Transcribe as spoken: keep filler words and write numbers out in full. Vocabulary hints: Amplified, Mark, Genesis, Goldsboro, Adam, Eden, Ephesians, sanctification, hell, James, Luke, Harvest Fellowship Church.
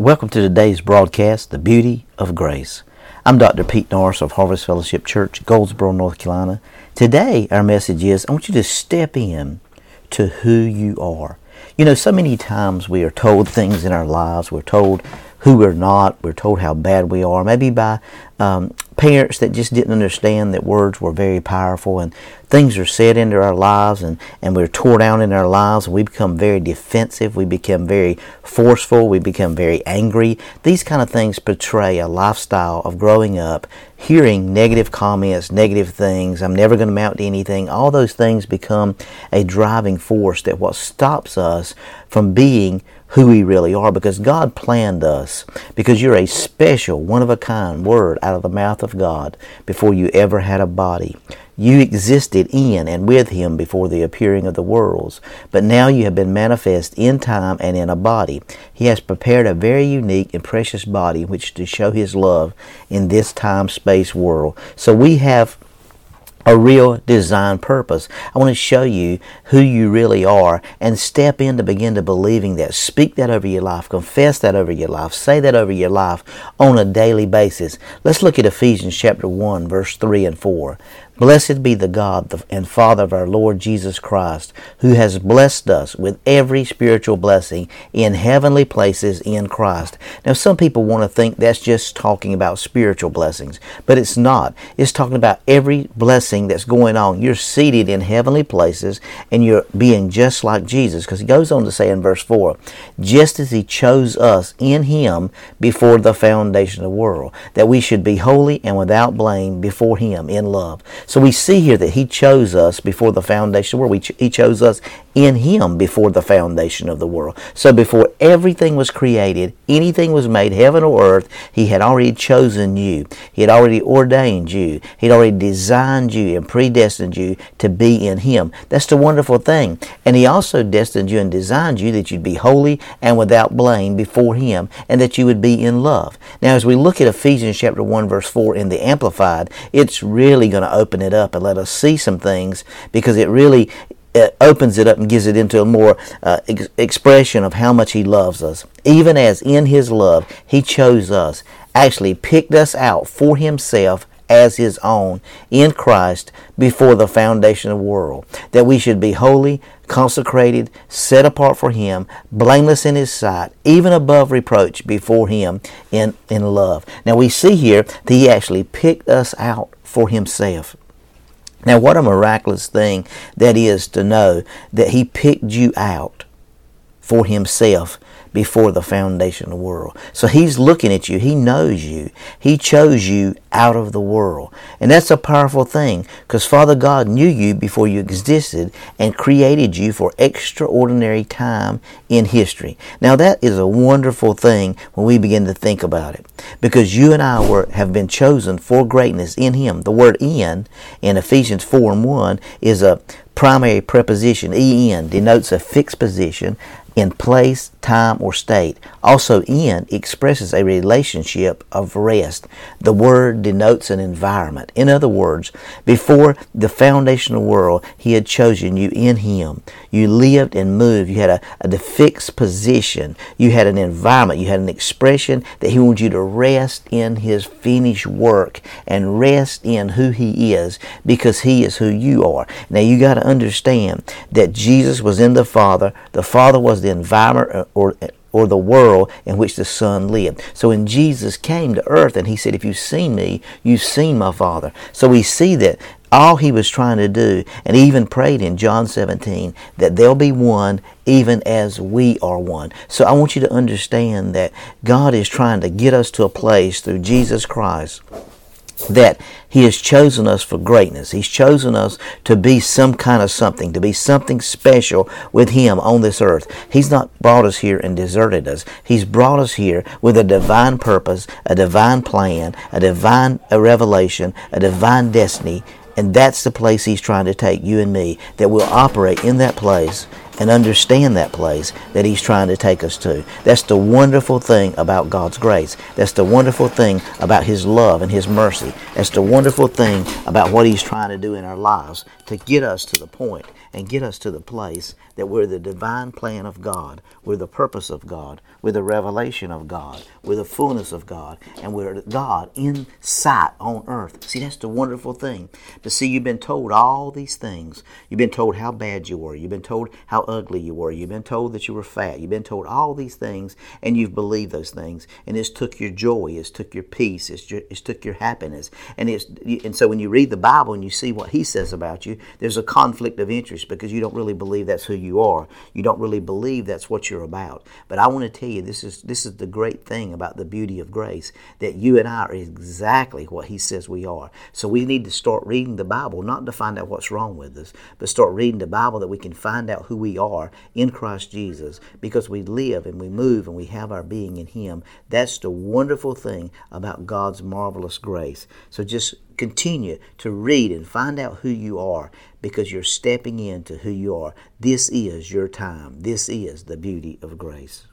Welcome to today's broadcast, The Beauty of Grace. I'm Doctor Pete Norris of Harvest Fellowship Church, Goldsboro, North Carolina. Today, our message is, I want you to step in to who you are. You know, so many times we are told things in our lives. We're told who we're not. We're told how bad we are. Maybe by um, parents that just didn't understand that words were very powerful, and things are said into our lives, and, and we're tore down in our lives, and we become very defensive. We become very forceful. We become very angry. These kind of things portray a lifestyle of growing up, hearing negative comments, negative things. I'm never going to amount to anything. All those things become a driving force that what stops us from being who we really are, because God planned us, because you're a special, one-of-a-kind word out of the mouth of God before you ever had a body. You existed in and with Him before the appearing of the worlds, but now you have been manifest in time and in a body. He has prepared a very unique and precious body in which to show His love in this time-space world. So we have a real design purpose. I want to show you who you really are, and step in to begin to believing that. Speak that over your life. Confess that over your life. Say that over your life on a daily basis. Let's look at Ephesians chapter one, verse three and four. Blessed be the God and Father of our Lord Jesus Christ, who has blessed us with every spiritual blessing in heavenly places in Christ. Now, some people want to think that's just talking about spiritual blessings, but it's not. It's talking about every blessing that's going on. You're seated in heavenly places, and you're being just like Jesus, because he goes on to say in verse four, just as he chose us in him before the foundation of the world, that we should be holy and without blame before him in love. So we see here that he chose us before the foundation of the world. We ch- he chose us in him before the foundation of the world. So before everything was created, anything was made, heaven or earth, he had already chosen you. He had already ordained you. He had already designed you and predestined you to be in him. That's the wonderful thing. And he also destined you and designed you that you'd be holy and without blame before him, and that you would be in love. Now, as we look at Ephesians chapter one, verse four in the Amplified, it's really going to open it up and let us see some things, because it really it opens it up and gives it into a more uh, ex- expression of how much he loves us. Even as in his love, he chose us, actually picked us out for himself as his own in Christ before the foundation of the world, that we should be holy, consecrated, set apart for him, blameless in his sight, even above reproach before him in, in love. Now we see here that he actually picked us out for himself. Now, what a miraculous thing that is, to know that he picked you out for himself before the foundation of the world. So he's looking at you. He knows you. He chose you out of the world. And that's a powerful thing, because Father God knew you before you existed and created you for extraordinary time in history. Now that is a wonderful thing when we begin to think about it, because you and I were have been chosen for greatness in him. The word in in Ephesians four and one is a primary preposition. En denotes a fixed position in place, time, or state. Also, in expresses a relationship of rest. The word denotes an environment. In other words, before the foundation of the world, he had chosen you in him. You lived and moved. You had a, a fixed position. You had an environment. You had an expression that he wanted you to rest in his finished work and rest in who he is, because he is who you are. Now, you got to understand that Jesus was in the Father. The Father was the environment or or the world in which the Son lived. So when Jesus came to earth and he said, if you've seen me, you've seen my Father. So we see that all he was trying to do, and he even prayed in John seventeen, that there'll be one even as we are one. So I want you to understand that God is trying to get us to a place through Jesus Christ that he has chosen us for greatness. He's chosen us to be some kind of something, to be something special with him on this earth. He's not brought us here and deserted us. He's brought us here with a divine purpose, a divine plan, a divine revelation, a divine destiny. And that's the place he's trying to take you and me, that we'll operate in that place and understand that place that He's trying to take us to. That's the wonderful thing about God's grace. That's the wonderful thing about His love and His mercy. That's the wonderful thing about what He's trying to do in our lives to get us to the point and get us to the place that we're the divine plan of God, we're the purpose of God, we're the revelation of God, we're the fullness of God, and we're God in sight on earth. See, that's the wonderful thing. To see you've been told all these things. You've been told how bad you were. You've been told how ugly you were. You've been told that you were fat. You've been told all these things, and you've believed those things. And it's took your joy. It's took your peace. It's, ju- it's took your happiness. And, it's, and so when you read the Bible and you see what He says about you, there's a conflict of interest because you don't really believe that's who you are. You don't really believe that's what you're about. But I want to tell you, this is this is the great thing about the beauty of grace, that you and I are exactly what He says we are. So we need to start reading the Bible, not to find out what's wrong with us, but start reading the Bible that we can find out who we are in Christ Jesus, because we live and we move and we have our being in Him. That's the wonderful thing about God's marvelous grace. So just continue to read and find out who you are, because you're stepping into who you are. This is your time. This is the beauty of grace.